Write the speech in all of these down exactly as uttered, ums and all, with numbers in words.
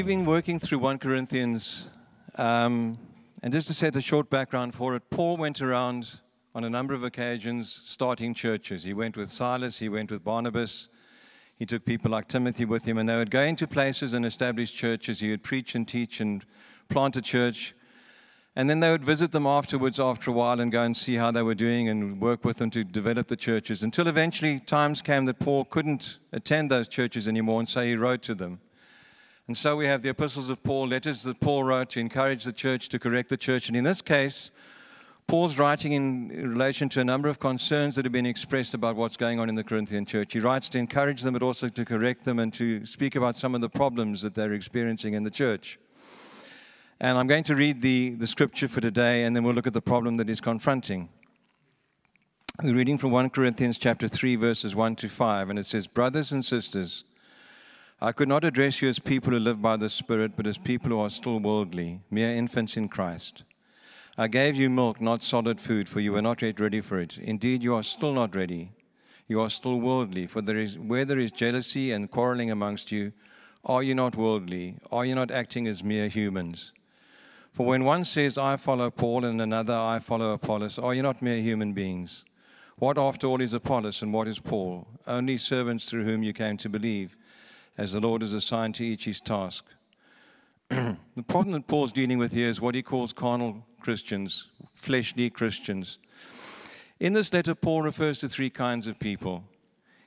We've been working through First Corinthians, um, and just to set a short background for it, Paul went around on a number of occasions starting churches. He went with Silas, he went with Barnabas, he took people like Timothy with him, and they would go into places and establish churches. He would preach and teach and plant a church, and then they would visit them afterwards after a while and go and see how they were doing and work with them to develop the churches, until eventually times came that Paul couldn't attend those churches anymore, and so he wrote to them. And so we have the epistles of Paul, letters that Paul wrote to encourage the church, to correct the church, and in this case, Paul's writing in relation to a number of concerns that have been expressed about what's going on in the Corinthian church. He writes to encourage them, but also to correct them and to speak about some of the problems that they're experiencing in the church. And I'm going to read the, the scripture for today, and then we'll look at the problem that he's confronting. We're reading from First Corinthians chapter three, verses one to five, and it says, "Brothers and sisters, I could not address you as people who live by the Spirit, but as people who are still worldly, mere infants in Christ. I gave you milk, not solid food, for you were not yet ready for it. Indeed, you are still not ready. You are still worldly, for there is, where there is jealousy and quarreling amongst you, are you not worldly? Are you not acting as mere humans? For when one says, 'I follow Paul,' and another, 'I follow Apollos,' are you not mere human beings? What after all is Apollos, and what is Paul? Only servants through whom you came to believe, as the Lord has assigned to each his task." The problem that Paul's dealing with here is what he calls carnal Christians, fleshly Christians. In this letter, Paul refers to three kinds of people.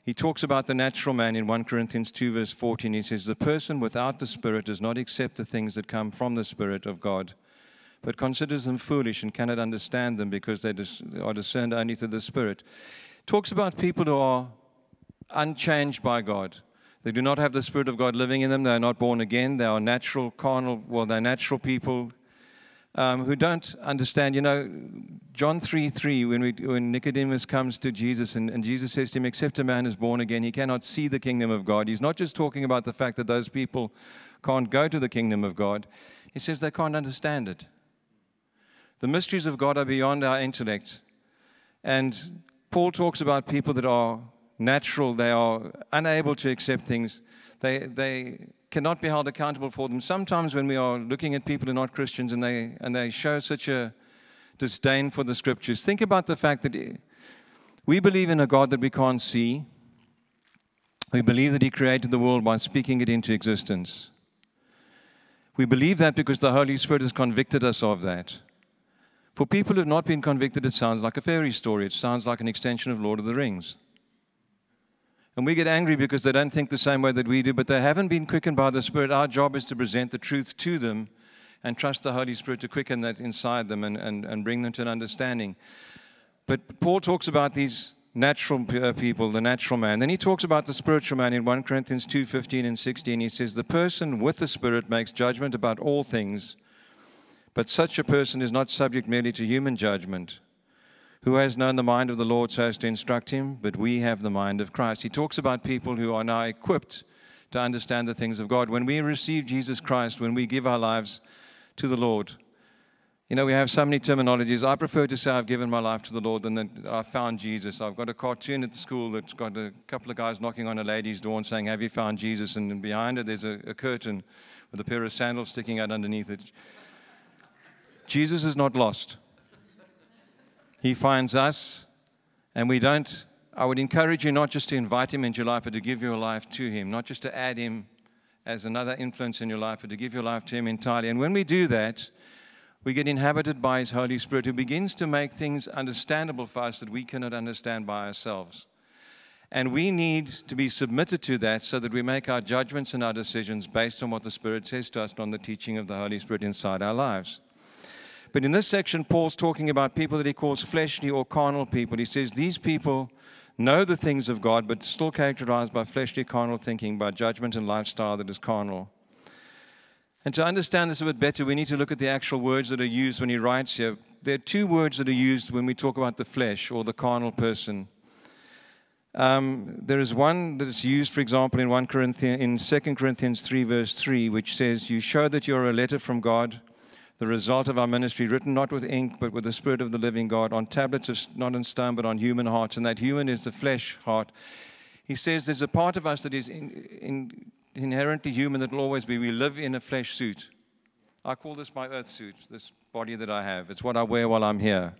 He talks about the natural man in First Corinthians two, verse fourteen. He says, "The person without the Spirit does not accept the things that come from the Spirit of God, but considers them foolish and cannot understand them because they are discerned only through the Spirit." Talks about people who are unchanged by God. They do not have the Spirit of God living in them. They are not born again. They are natural, carnal, well, they're natural people. Um, who don't understand. You know, John three three, when, we, when Nicodemus comes to Jesus and, and Jesus says to him, "Except a man is born again, he cannot see the kingdom of God." He's not just talking about the fact that those people can't go to the kingdom of God. He says they can't understand it. The mysteries of God are beyond our intellect. And Paul talks about people that are natural. They are unable to accept things. They... they cannot be held accountable for them. Sometimes when we are looking at people who are not Christians and they and they show such a disdain for the Scriptures, think about the fact that we believe in a God that we can't see. We believe that He created the world by speaking it into existence. We believe that because the Holy Spirit has convicted us of that. For people who have not been convicted, it sounds like a fairy story. It sounds like an extension of Lord of the Rings. And we get angry because they don't think the same way that we do, but they haven't been quickened by the Spirit. Our job is to present the truth to them and trust the Holy Spirit to quicken that inside them and, and, and bring them to an understanding. But Paul talks about these natural people, the natural man. Then he talks about the spiritual man in First Corinthians two, fifteen and sixteen. He says, "The person with the Spirit makes judgment about all things, but such a person is not subject merely to human judgment. Who has known the mind of the Lord so as to instruct him? But we have the mind of Christ." He talks about people who are now equipped to understand the things of God. When we receive Jesus Christ, when we give our lives to the Lord, you know, we have so many terminologies. I prefer to say I've given my life to the Lord than that I found Jesus. I've got a cartoon at the school that's got a couple of guys knocking on a lady's door and saying, "Have you found Jesus?" And behind it, there's a, a curtain with a pair of sandals sticking out underneath it. Jesus is not lost. He finds us, and we don't, I would encourage you not just to invite Him into your life, but to give your life to Him, not just to add Him as another influence in your life, but to give your life to Him entirely. And when we do that, we get inhabited by His Holy Spirit, who begins to make things understandable for us that we cannot understand by ourselves. And we need to be submitted to that so that we make our judgments and our decisions based on what the Spirit says to us and on the teaching of the Holy Spirit inside our lives. But in this section, Paul's talking about people that he calls fleshly or carnal people. He says these people know the things of God, but still characterized by fleshly, carnal thinking, by judgment and lifestyle that is carnal. And to understand this a bit better, we need to look at the actual words that are used when he writes here. There are two words that are used when we talk about the flesh or the carnal person. Um, there is one that is used, for example, in First Corinthians, in Second Corinthians three, verse three, which says, "You show that you are a letter from God, the result of our ministry, written not with ink, but with the Spirit of the living God, on tablets, of, not in stone, but on human hearts." And that human is the flesh heart. He says there's a part of us that is in, in inherently human that will always be. We live in a flesh suit. I call this my earth suit, this body that I have. It's what I wear while I'm here.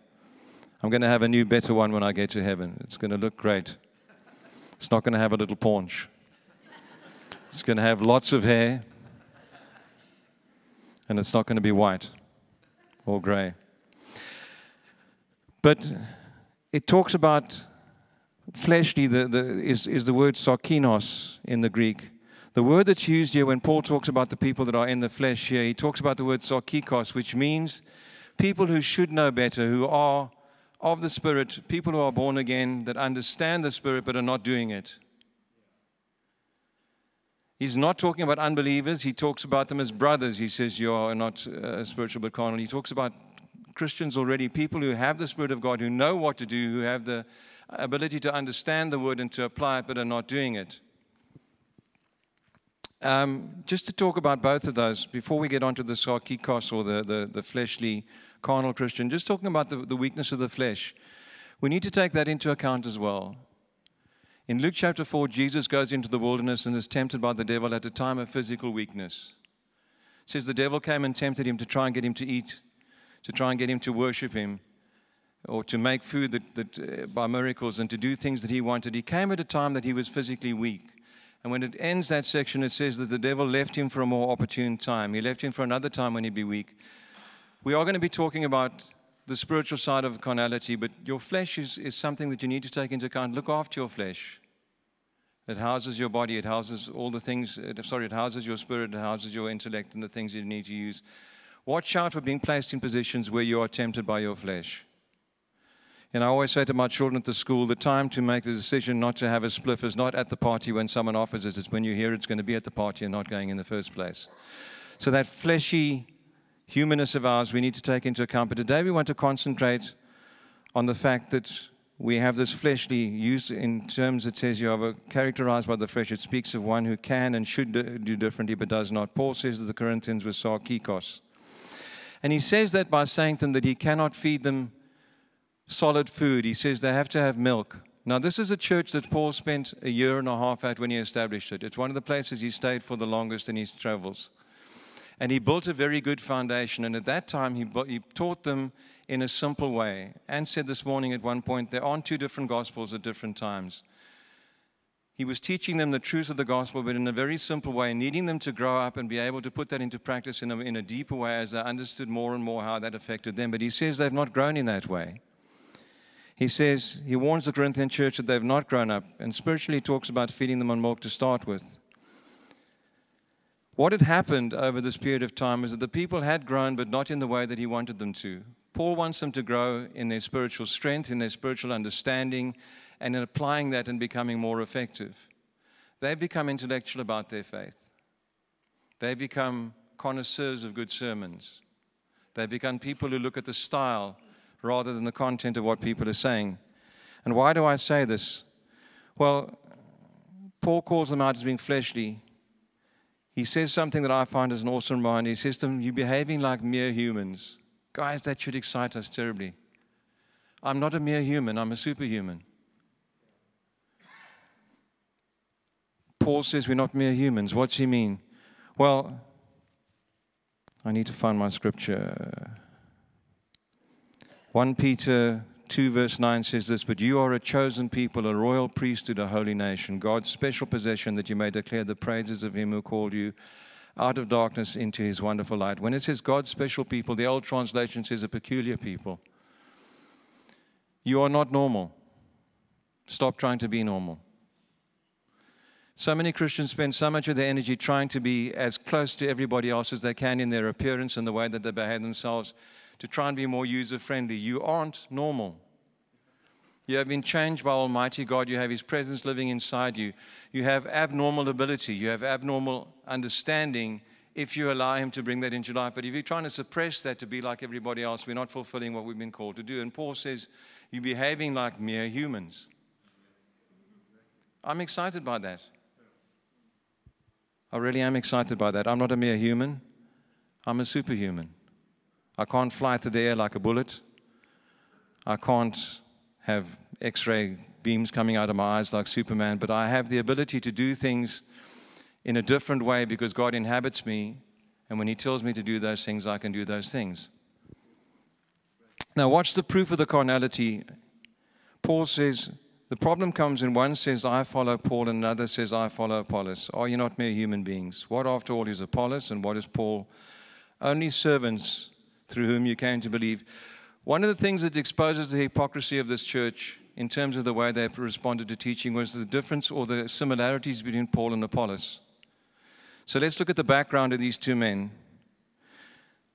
I'm going to have a new, better one when I get to heaven. It's going to look great. It's not going to have a little paunch. It's going to have lots of hair. And it's not going to be white or gray. But it talks about fleshly, the, the, is, is the word sarkinos in the Greek. The word that's used here when Paul talks about the people that are in the flesh here, he talks about the word sarkikos, which means people who should know better, who are of the Spirit, people who are born again, that understand the Spirit but are not doing it. He's not talking about unbelievers. He talks about them as brothers. He says, you are not uh, spiritual but carnal. He talks about Christians already, people who have the Spirit of God, who know what to do, who have the ability to understand the Word and to apply it, but are not doing it. Um, just to talk about both of those, before we get onto the sarkikos or the, the, the fleshly carnal Christian, just talking about the, the weakness of the flesh, we need to take that into account as well. In Luke chapter four, Jesus goes into the wilderness and is tempted by the devil at a time of physical weakness. It says the devil came and tempted him to try and get him to eat, to try and get him to worship him, or to make food that, that, uh, by miracles and to do things that he wanted. He came at a time that he was physically weak. And when it ends that section, it says that the devil left him for a more opportune time. He left him for another time when he'd be weak. We are going to be talking about the spiritual side of carnality, but your flesh is, is something that you need to take into account. Look after your flesh. It houses your body. It houses all the things. It, sorry, it houses your spirit. It houses your intellect and the things you need to use. Watch out for being placed in positions where you are tempted by your flesh. And I always say to my children at the school, the time to make the decision not to have a spliff is not at the party when someone offers it. It's when you hear it's going to be at the party and not going in the first place. So that fleshy humanness of ours we need to take into account. But today we want to concentrate on the fact that we have this fleshly use in terms that says you are characterized by the flesh. It speaks of one who can and should do differently but does not. Paul says that the Corinthians were sarkikos. And he says that by saying to them that he cannot feed them solid food. He says they have to have milk. Now, this is a church that Paul spent a year and a half at when he established it. It's one of the places he stayed for the longest in his travels. And he built a very good foundation. And at that time, he, he taught them in a simple way. Anne said this morning at one point, there aren't two different gospels at different times. He was teaching them the truth of the gospel, but in a very simple way, needing them to grow up and be able to put that into practice in a, in a deeper way as they understood more and more how that affected them. But he says they've not grown in that way. He says, he warns the Corinthian church that they've not grown up, and spiritually talks about feeding them on milk to start with. What had happened over this period of time is that the people had grown, but not in the way that he wanted them to. Paul wants them to grow in their spiritual strength, in their spiritual understanding, and in applying that and becoming more effective. They've become intellectual about their faith. They've become connoisseurs of good sermons. They've become people who look at the style rather than the content of what people are saying. And why do I say this? Well, Paul calls them out as being fleshly. He says something that I find is an awesome reminder. He says to them, you're behaving like mere humans. Guys, that should excite us terribly. I'm not a mere human, I'm a superhuman. Paul says we're not mere humans. What's he mean? Well, I need to find my scripture. First Peter two verse nine says this, but you are a chosen people, a royal priesthood, a holy nation, God's special possession, that you may declare the praises of him who called you out of darkness into his wonderful light. When it says God's special people, the old translation says a peculiar people. You are not normal. Stop trying to be normal. So many Christians spend so much of their energy trying to be as close to everybody else as they can in their appearance and the way that they behave themselves, to try and be more user-friendly. You aren't normal. You have been changed by Almighty God. You have His presence living inside you. You have abnormal ability. You have abnormal understanding if you allow Him to bring that into your life. But if you're trying to suppress that to be like everybody else, we're not fulfilling what we've been called to do. And Paul says, you're behaving like mere humans. I'm excited by that. I really am excited by that. I'm not a mere human. I'm a superhuman. I can't fly through the air like a bullet. I can't have x-ray beams coming out of my eyes like Superman, but I have the ability to do things in a different way because God inhabits me, and when he tells me to do those things, I can do those things. Now watch the proof of the carnality. Paul says, the problem comes when one says, I follow Paul, and another says, I follow Apollos. Are you not mere human beings? What after all is Apollos, and what is Paul? Only servants through whom you came to believe. One of the things that exposes the hypocrisy of this church in terms of the way they responded to teaching was the difference or the similarities between Paul and Apollos. So let's look at the background of these two men.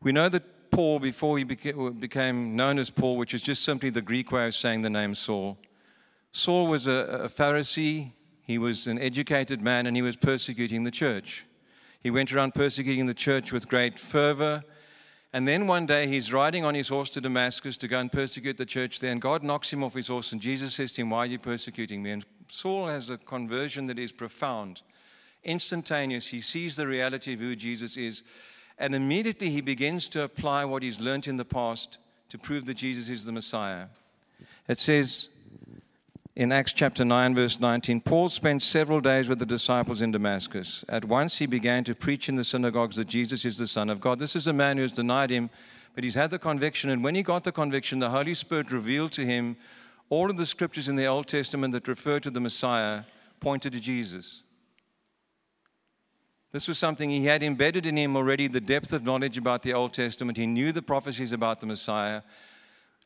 We know that Paul, before he became known as Paul, which is just simply the Greek way of saying the name Saul, Saul was a, a Pharisee, he was an educated man, and he was persecuting the church. He went around persecuting the church with great fervor, and then one day he's riding on his horse to Damascus to go and persecute the church there, and God knocks him off his horse, and Jesus says to him, why are you persecuting me? And Saul has a conversion that is profound, instantaneous. He sees the reality of who Jesus is, and immediately he begins to apply what he's learnt in the past to prove that Jesus is the Messiah. It says in Acts chapter nine, verse nineteen, Paul spent several days with the disciples in Damascus. At once he began to preach in the synagogues that Jesus is the Son of God. This is a man who has denied him, but he's had the conviction. And when he got the conviction, the Holy Spirit revealed to him all of the scriptures in the Old Testament that refer to the Messiah pointed to Jesus. This was something he had embedded in him already, the depth of knowledge about the Old Testament. He knew the prophecies about the Messiah.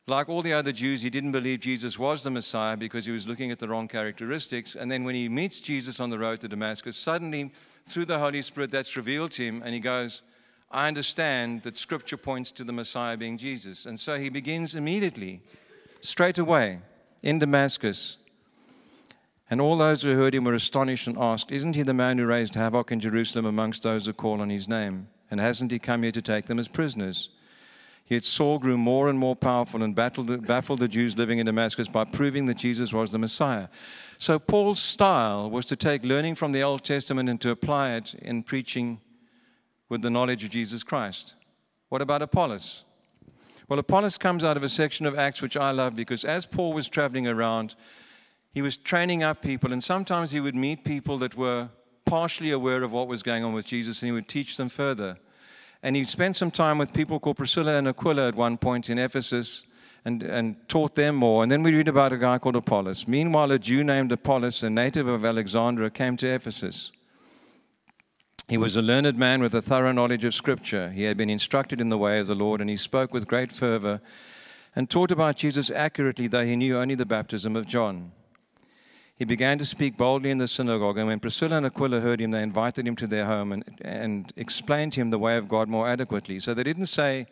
Like all the other Jews, he didn't believe Jesus was the Messiah because he was looking at the wrong characteristics. And then when he meets Jesus on the road to Damascus, suddenly, through the Holy Spirit, that's revealed to him. And he goes, I understand that Scripture points to the Messiah being Jesus. And so he begins immediately, straight away, in Damascus. And all those who heard him were astonished and asked, isn't he the man who raised havoc in Jerusalem amongst those who call on his name? And hasn't he come here to take them as prisoners? Yet Saul grew more and more powerful and battled, baffled the Jews living in Damascus by proving that Jesus was the Messiah. So Paul's style was to take learning from the Old Testament and to apply it in preaching with the knowledge of Jesus Christ. What about Apollos? Well, Apollos comes out of a section of Acts which I love because as Paul was traveling around, he was training up people, and sometimes he would meet people that were partially aware of what was going on with Jesus, and he would teach them further. And he spent some time with people called Priscilla and Aquila at one point in Ephesus and, and taught them more. And then we read about a guy called Apollos. Meanwhile, a Jew named Apollos, a native of Alexandria, came to Ephesus. He was a learned man with a thorough knowledge of Scripture. He had been instructed in the way of the Lord, and he spoke with great fervor and taught about Jesus accurately, though he knew only the baptism of John. He began to speak boldly in the synagogue, and when Priscilla and Aquila heard him, they invited him to their home and, and explained to him the way of God more adequately. So they didn't say,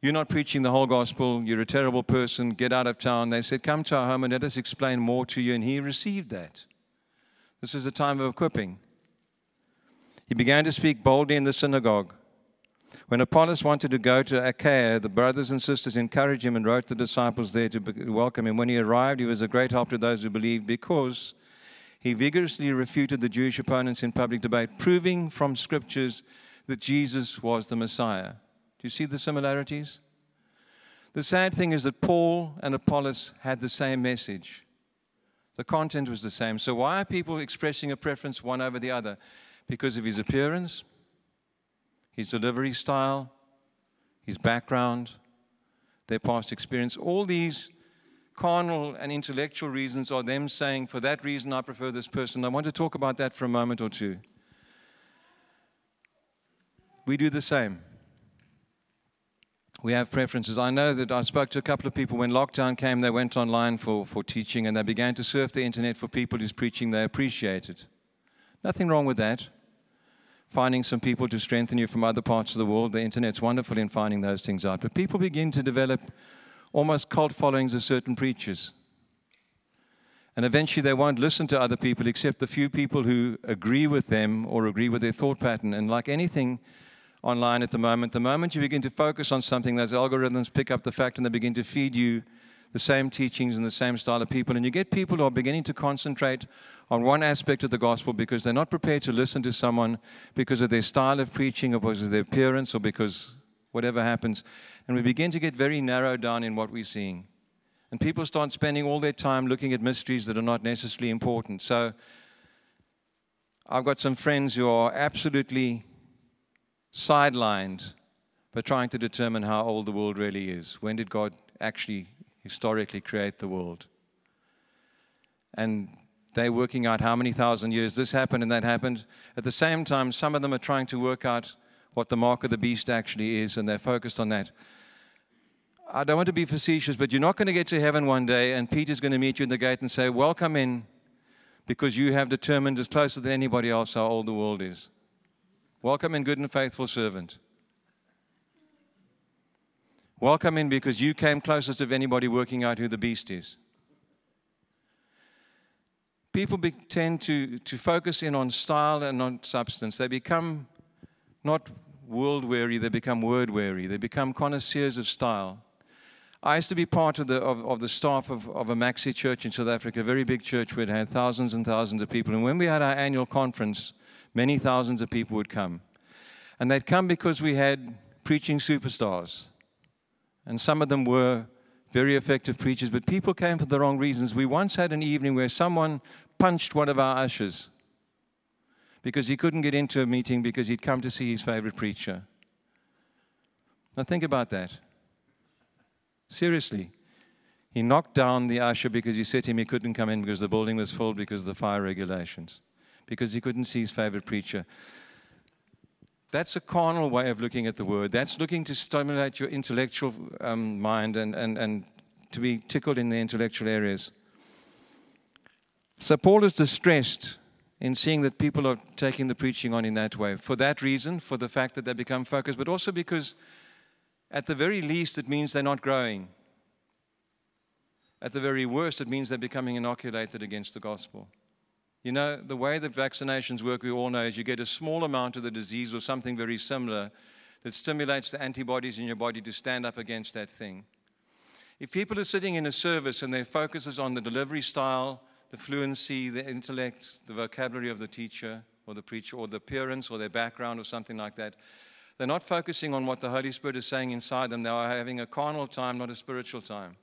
you're not preaching the whole gospel, you're a terrible person, get out of town. They said, come to our home and let us explain more to you, and he received that. This is a time of equipping. He began to speak boldly in the synagogue. When Apollos wanted to go to Achaia, the brothers and sisters encouraged him and wrote the disciples there to welcome him. When he arrived, he was a great help to those who believed because he vigorously refuted the Jewish opponents in public debate, proving from Scriptures that Jesus was the Messiah. Do you see the similarities? The sad thing is that Paul and Apollos had the same message. The content was the same. So why are people expressing a preference one over the other? Because of his appearance, his delivery style, his background, their past experience. All these carnal and intellectual reasons are them saying, for that reason I prefer this person. I want to talk about that for a moment or two. We do the same. We have preferences. I know that I spoke to a couple of people when lockdown came. They went online for, for teaching, and they began to surf the internet for people whose preaching they appreciated. Nothing wrong with that. Finding some people to strengthen you from other parts of the world. The internet's wonderful in finding those things out. But people begin to develop almost cult followings of certain preachers. And eventually they won't listen to other people except the few people who agree with them or agree with their thought pattern. And like anything online at the moment, the moment you begin to focus on something, those algorithms pick up the fact and they begin to feed you the same teachings and the same style of people. And you get people who are beginning to concentrate on one aspect of the gospel because they're not prepared to listen to someone because of their style of preaching or because of their appearance or because whatever happens. And we begin to get very narrowed down in what we're seeing. And people start spending all their time looking at mysteries that are not necessarily important. So I've got some friends who are absolutely sidelined by trying to determine how old the world really is. When did God actually historically create the world? And they're working out how many thousand years this happened and that happened. At the same time, some of them are trying to work out what the mark of the beast actually is, and they're focused on that. I don't want to be facetious, but you're not going to get to heaven one day, and Peter's going to meet you in the gate and say, welcome in, because you have determined as closer than anybody else how old the world is. Welcome in, good and faithful servant. Welcome in, because you came closest of anybody working out who the beast is. People be, tend to, to focus in on style and on substance. They become not world-weary, they become word-weary. They become connoisseurs of style. I used to be part of the, of, of the staff of, of a Maxi church in South Africa, a very big church where it had thousands and thousands of people. And when we had our annual conference, many thousands of people would come. And they'd come because we had preaching superstars. And some of them were very effective preachers, but people came for the wrong reasons. We once had an evening where someone punched one of our ushers because he couldn't get into a meeting because he'd come to see his favorite preacher. Now think about that. Seriously. He knocked down the usher because he said to him he couldn't come in because the building was full because of the fire regulations, because he couldn't see his favorite preacher. That's a carnal way of looking at the word. That's looking to stimulate your intellectual um, mind and, and, and to be tickled in the intellectual areas. So Paul is distressed in seeing that people are taking the preaching on in that way. For that reason, for the fact that they become focused, but also because at the very least it means they're not growing. At the very worst it means they're becoming inoculated against the gospel. You know, the way that vaccinations work, we all know, is you get a small amount of the disease or something very similar that stimulates the antibodies in your body to stand up against that thing. If people are sitting in a service and their focus is on the delivery style, the fluency, the intellect, the vocabulary of the teacher or the preacher or the appearance or their background or something like that, they're not focusing on what the Holy Spirit is saying inside them. They are having a carnal time, not a spiritual time.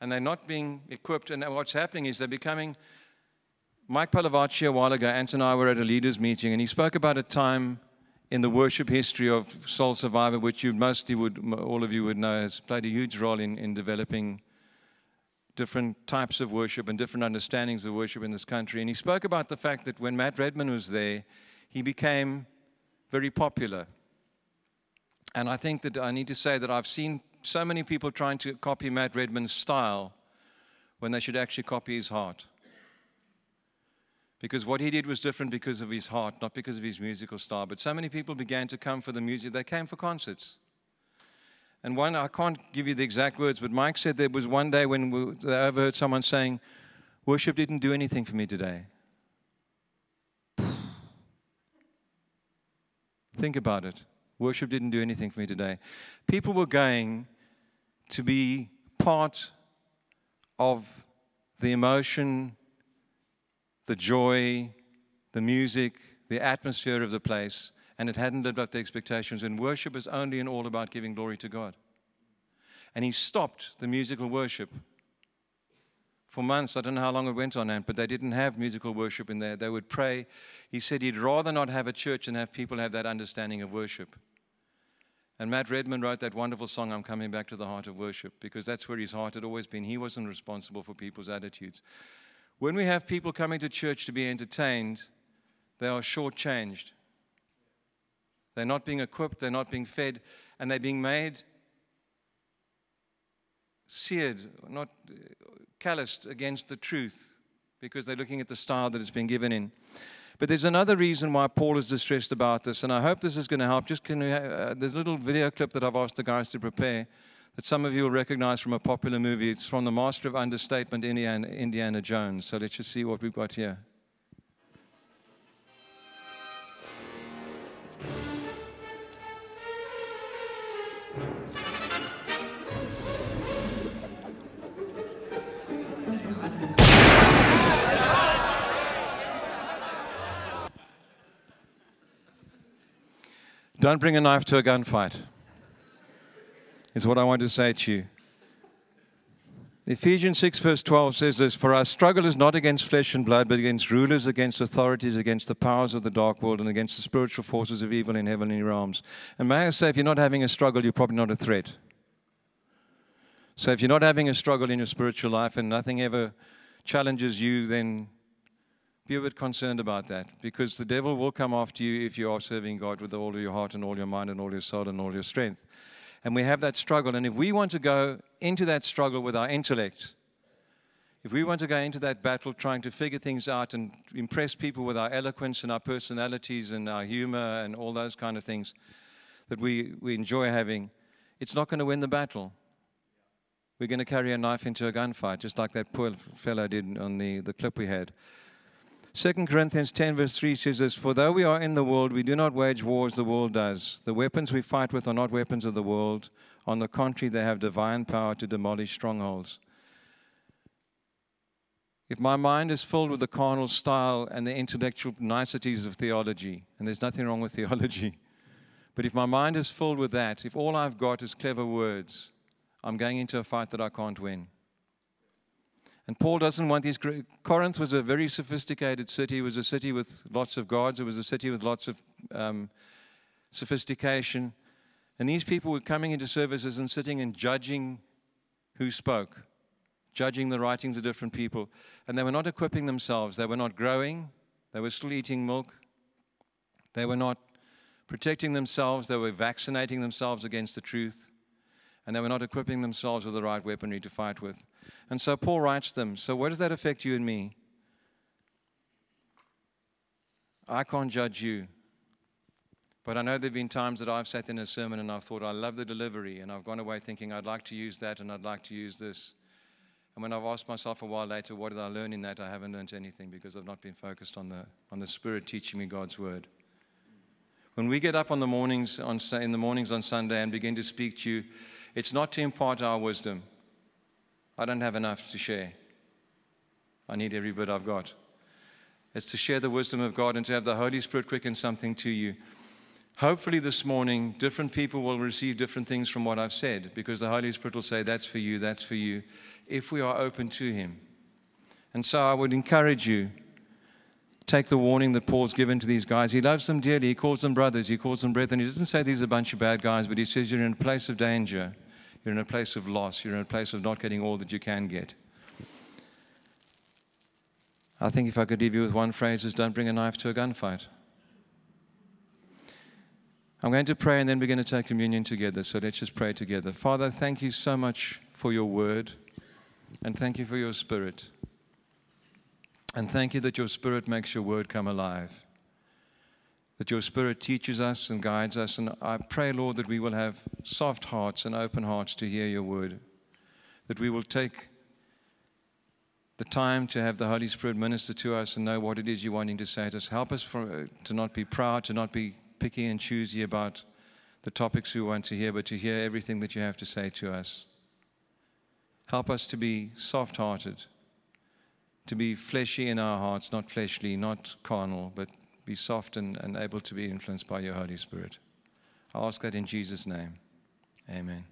And they're not being equipped. And what's happening is they're becoming... Mike Palavachi a while ago, Ant and I were at a leaders meeting, and he spoke about a time in the worship history of Soul Survivor, which you mostly would, all of you would know, has played a huge role in, in developing different types of worship and different understandings of worship in this country. And he spoke about the fact that when Matt Redman was there, he became very popular. And I think that I need to say that I've seen so many people trying to copy Matt Redman's style when they should actually copy his heart. Because what he did was different because of his heart, not because of his musical style. But so many people began to come for the music. They came for concerts. And one, I can't give you the exact words, but Mike said there was one day when we, they overheard someone saying, worship didn't do anything for me today. Think about it. Worship didn't do anything for me today. People were going to be part of the emotion, the joy, the music, the atmosphere of the place, and it hadn't lived up to expectations. And worship is only and all about giving glory to God. And he stopped the musical worship. For months, I don't know how long it went on, but they didn't have musical worship in there. They would pray. He said he'd rather not have a church than have people have that understanding of worship. And Matt Redman wrote that wonderful song, I'm Coming Back to the Heart of Worship, because that's where his heart had always been. He wasn't responsible for people's attitudes. When we have people coming to church to be entertained, they are shortchanged. They're not being equipped, they're not being fed, and they're being made seared, not calloused against the truth because they're looking at the style that it's been given in. But there's another reason why Paul is distressed about this, and I hope this is going to help. Just can we, uh, there's a little video clip that I've asked the guys to prepare that some of you will recognize from a popular movie. It's from the master of understatement, Indiana, Indiana Jones. So let's just see what we've got here. Don't bring a knife to a gunfight, is what I want to say to you. Ephesians six verse twelve says this, "For our struggle is not against flesh and blood, but against rulers, against authorities, against the powers of the dark world, and against the spiritual forces of evil in heavenly realms." And may I say, if you're not having a struggle, you're probably not a threat. So if you're not having a struggle in your spiritual life and nothing ever challenges you, then be a bit concerned about that, because the devil will come after you if you are serving God with all of your heart and all your mind and all your soul and all your strength. And we have that struggle. And if we want to go into that struggle with our intellect, if we want to go into that battle trying to figure things out and impress people with our eloquence and our personalities and our humor and all those kind of things that we, we enjoy having, it's not going to win the battle. We're going to carry a knife into a gunfight, just like that poor fellow did on the, the clip we had. Second Corinthians ten verse three says this, "For though we are in the world, we do not wage war as the world does. The weapons we fight with are not weapons of the world. On the contrary, they have divine power to demolish strongholds." If my mind is filled with the carnal style and the intellectual niceties of theology, and there's nothing wrong with theology, but if my mind is filled with that, if all I've got is clever words, I'm going into a fight that I can't win. And Paul doesn't want these. Corinth was a very sophisticated city. It was a city with lots of gods. It was a city with lots of um, sophistication. And these people were coming into services and sitting and judging who spoke, judging the writings of different people. And they were not equipping themselves. They were not growing. They were still eating milk. They were not protecting themselves. They were vaccinating themselves against the truth. And they were not equipping themselves with the right weaponry to fight with. And so Paul writes them, so where does that affect you and me? I can't judge you. But I know there have been times that I've sat in a sermon and I've thought, I love the delivery. And I've gone away thinking, I'd like to use that and I'd like to use this. And when I've asked myself a while later, what did I learn in that? I haven't learned anything because I've not been focused on the, on the Spirit teaching me God's Word. When we get up on the mornings on, in the mornings on Sunday and begin to speak to you, it's not to impart our wisdom. I don't have enough to share. I need every bit I've got. It's to share the wisdom of God and to have the Holy Spirit quicken something to you. Hopefully this morning, different people will receive different things from what I've said, because the Holy Spirit will say, that's for you, that's for you, if we are open to Him. And so I would encourage you, take the warning that Paul's given to these guys. He loves them dearly. He calls them brothers. He calls them brethren. He doesn't say these are a bunch of bad guys, but he says you're in a place of danger. You're in a place of loss. You're in a place of not getting all that you can get. I think if I could leave you with one phrase, is don't bring a knife to a gunfight. I'm going to pray and then we're going to take communion together. So let's just pray together. Father, thank you so much for your word, and thank you for your Spirit. And thank you that your Spirit makes your word come alive, that your Spirit teaches us and guides us. And I pray, Lord, that we will have soft hearts and open hearts to hear your word, that we will take the time to have the Holy Spirit minister to us and know what it is you're wanting to say to us. Help us for, to not be proud, to not be picky and choosy about the topics we want to hear, but to hear everything that you have to say to us. Help us to be soft-hearted, to be fleshy in our hearts, not fleshly, not carnal, but be soft and, and able to be influenced by your Holy Spirit. I ask that in Jesus' name. Amen.